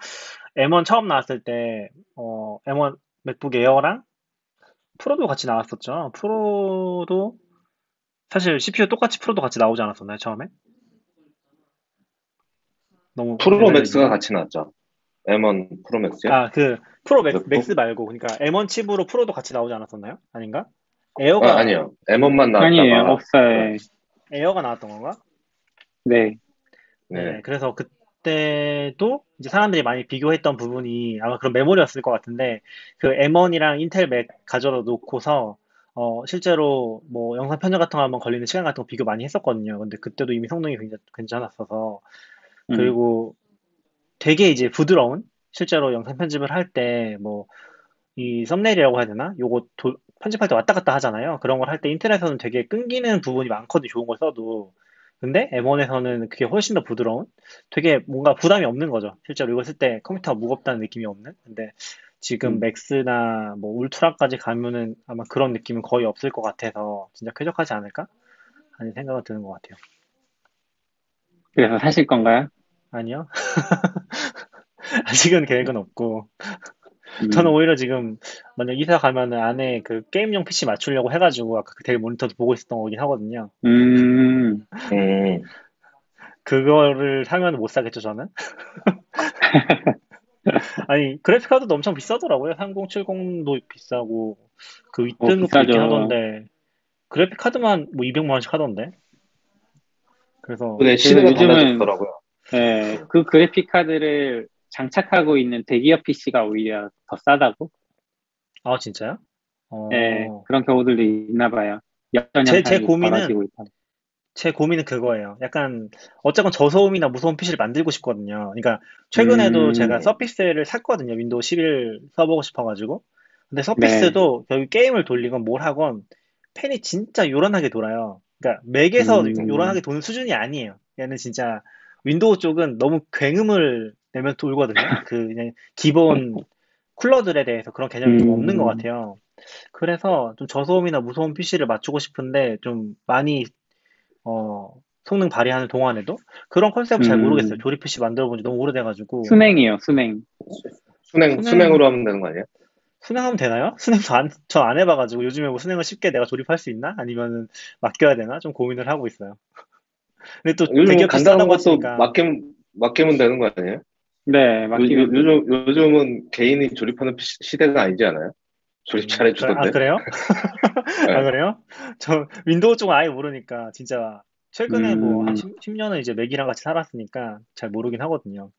M1 처음 나왔을 때 M1 맥북 에어랑 프로도 같이 나왔었죠. 프로도 사실 CPU 똑같이 프로도 같이 나오지 않았었나요 처음에? 너무 프로 맥스가 같이 나왔죠. M1 프로 맥스요? 그 프로 맥스 말고 그러니까 M1 칩으로 프로도 같이 나오지 않았었나요? 아닌가? 에어가 아니요. M1만 나왔다가 아니에요. 없어요. 에어가 나왔던 건가? 네. 그래서 그때도 이제 사람들이 많이 비교했던 부분이 아마 그런 메모리였을 것 같은데 그 M1이랑 인텔 맥 가져다 놓고서 실제로 뭐 영상 편집 같은 거 한번 걸리는 시간 같은 거 비교 많이 했었거든요. 근데 그때도 이미 성능이 괜찮았어서 그리고 되게 이제 부드러운 실제로 영상 편집을 할 때 뭐 이 썸네일이라고 해야 되나? 요거 편집할 때 왔다 갔다 하잖아요. 그런 걸 할 때 인텔에서는 되게 끊기는 부분이 많거든요. 좋은 걸 써도. 근데 M1에서는 그게 훨씬 더 부드러운 되게 뭔가 부담이 없는 거죠. 실제로 이걸 쓸 때 컴퓨터가 무겁다는 느낌이 없는. 근데 지금 맥스나 뭐 울트라까지 가면은 아마 그런 느낌은 거의 없을 것 같아서 진짜 쾌적하지 않을까 하는 생각은 드는 것 같아요. 그래서 사실 건가요? 아니요. 아직은 계획은 없고 저는 오히려 지금 만약 이사 가면은 안에 그 게임용 PC 맞추려고 해가지고 아까 그 대기 모니터도 보고 있었던 거긴 하거든요. 그거를 사면 못 사겠죠 저는. 아니 그래픽카드도 엄청 비싸더라고요. 3070도 비싸고 그 윗등급도 있긴 하던데 그래픽카드만 뭐 200만 원씩 하던데. 그래서 시대가 달라졌더라고요. 네, 그 그래픽카드를 장착하고 있는 대기업 PC가 오히려 더 싸다고? 아, 진짜요? 네, 그런 경우들도 있나 봐요. 제 고민은 그거예요. 약간 어쨌건 저소음이나 무서운 PC를 만들고 싶거든요. 그러니까 최근에도 제가 서피스를 샀거든요. 윈도우 11 써보고 싶어가지고. 근데 서피스도 결국 게임을 돌리건 뭘 하건 펜이 진짜 요란하게 돌아요. 그러니까 맥에서 요란하게 도는 수준이 아니에요. 얘는 진짜 윈도우 쪽은 너무 굉음을 내면서 돌거든요. 그 그냥 기본 쿨러들에 대해서 그런 개념이 좀 없는 것 같아요. 그래서 좀 저소음이나 무서운 PC를 맞추고 싶은데 좀 많이 성능 발휘하는 동안에도 그런 컨셉을 잘 모르겠어요. 조립 PC 만들어본 지 너무 오래돼가지고. 수냉이요, 수냉으로 하면 되는 거 아니에요? 수냉하면 되나요? 수냉도 저 안 해봐가지고 요즘에 뭐 수냉을 쉽게 내가 조립할 수 있나? 아니면은 맡겨야 되나? 좀 고민을 하고 있어요. 근데 또 되게 간단한 것도 맡기면 되는 거 아니에요? 네, 맡기면. 요즘은 개인이 조립하는 시대가 아니지 않아요? 조립 잘해주던데. 아, 그래요? 네. 아, 그래요? 저 윈도우 쪽 아예 모르니까 진짜 최근에 뭐 한 10년은 이제 맥이랑 같이 살았으니까 잘 모르긴 하거든요.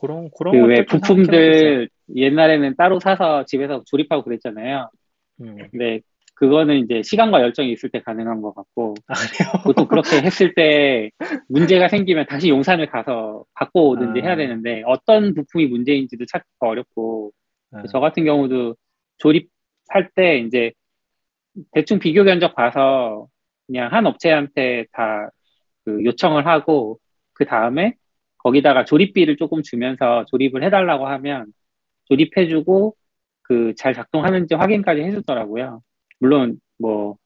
그런 왜 부품들 옛날에는 따로 사서 집에서 조립하고 그랬잖아요. 근데 그거는 이제 시간과 열정이 있을 때 가능한 것 같고. 아, 그래요? 보통 그렇게 했을 때 문제가 생기면 다시 용산을 가서 갖고 오든지 해야 되는데 어떤 부품이 문제인지도 찾기가 어렵고. 저 같은 경우도 조립할 때 이제 대충 비교 견적 봐서 그냥 한 업체한테 다 그 요청을 하고 그 다음에 거기다가 조립비를 조금 주면서 조립을 해달라고 하면 조립해주고 그 잘 작동하는지 확인까지 해주더라고요. 물론 뭐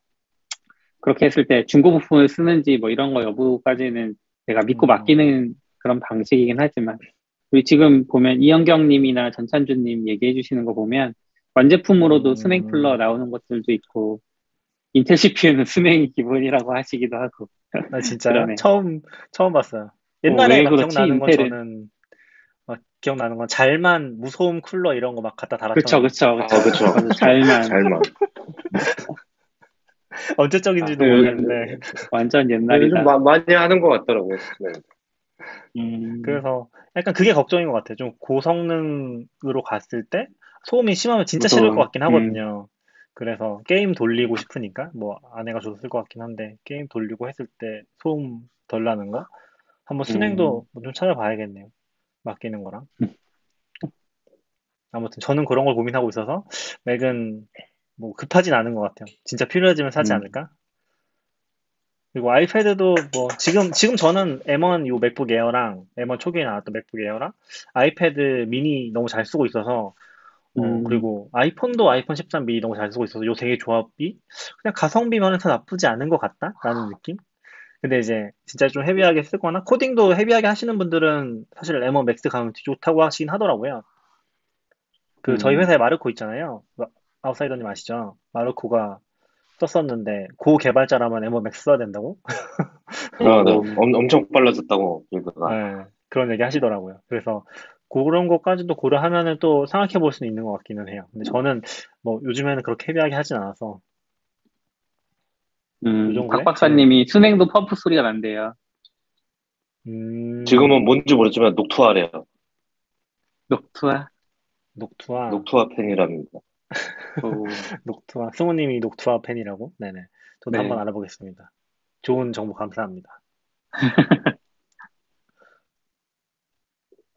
그렇게 했을 때 중고 부품을 쓰는지 뭐 이런 거 여부까지는 내가 믿고 맡기는 그런 방식이긴 하지만 우리 지금 보면 이현경님이나 전찬주님 얘기해주시는 거 보면 완제품으로도 수냉 쿨러 나오는 것들도 있고 인텔 CPU는 수냉이 기본이라고 하시기도 하고. 아, 진짜요? 처음 봤어요. 옛날에 기억나는 건 저는 막 기억나는 건 잘만 무소음 쿨러 이런 거 막 갖다 달았죠. 그쵸. 잘만. 언제적인지도 모르겠는데 완전 옛날이다. 요즘 많이 하는 것 같더라고요. 네. 그래서 약간 그게 걱정인 것 같아요. 좀 고성능으로 갔을 때 소음이 심하면 진짜 싫을 것 같긴 하거든요. 그래서 게임 돌리고 싶으니까 뭐 아내가 줬을 것 같긴 한데 게임 돌리고 했을 때 소음 덜 나는 거? 한번 수냉도 좀 찾아봐야겠네요. 맡기는 거랑. 아무튼 저는 그런 걸 고민하고 있어서 맥은 뭐 급하진 않은 것 같아요. 진짜 필요해지면 사지 않을까? 그리고 아이패드도 뭐 지금 저는 M1 요 맥북 에어랑 M1 초기에 나왔던 맥북 에어랑 아이패드 미니 너무 잘 쓰고 있어서 그리고 아이폰도 아이폰 13 미니 너무 잘 쓰고 있어서 요 세 개 조합이 그냥 가성비만은 더 나쁘지 않은 것 같다라는 느낌? 근데 이제 진짜 좀 헤비하게 쓰거나 코딩도 헤비하게 하시는 분들은 사실 M1 맥스 가면 좋다고 하시긴 하더라고요. 그 저희 회사에 마르코 있잖아요. 아웃사이더님 아시죠? 마르코가 썼었는데 고 개발자라면 M1 맥스 써야 된다고? 엄청 빨라졌다고. 네, 그런 얘기 하시더라고요. 그래서 그런 것까지도 고려하면은 또 생각해 볼 수는 있는 것 같기는 해요. 근데 저는 뭐 요즘에는 그렇게 헤비하게 하진 않아서. 박 박사님이 수냉도 펌프 소리가 난대요. 지금은 뭔지 모르지만 녹투아래요. 녹투아? 녹투아 팬이랍니다. 녹투아. 승우님이 녹투아 팬이라고? 네네. 저도 한번 알아보겠습니다. 좋은 정보 감사합니다.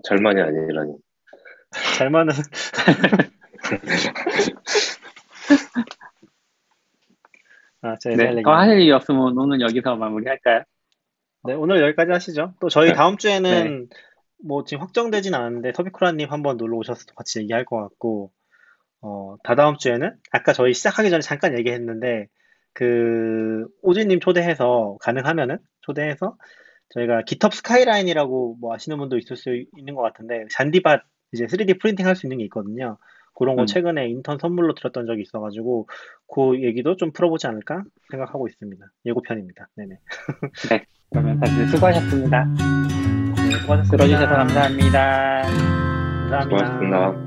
잘만이 아니라니. 잘만은. 아, 네, 더 할 일이 없으면 오늘 여기서 마무리할까요? 네, 오늘 여기까지 하시죠. 또 저희 다음 주에는 뭐 지금 확정되진 않았는데 터비쿠라님 한번 놀러 오셔서 같이 얘기할 것 같고. 다다음 주에는 아까 저희 시작하기 전에 잠깐 얘기했는데 그 오진님 초대해서 가능하면은 저희가 깃헙 스카이라인이라고 뭐 아시는 분도 있을 수 있는 것 같은데 잔디밭 이제 3D 프린팅 할 수 있는 게 있거든요. 그런 거 최근에 인턴 선물로 들었던 적이 있어가지고 그 얘기도 좀 풀어보지 않을까 생각하고 있습니다. 예고편입니다. 네네. 네. 그러면 다들 수고하셨습니다. 들어주셔서 감사합니다. 수고하셨습니다.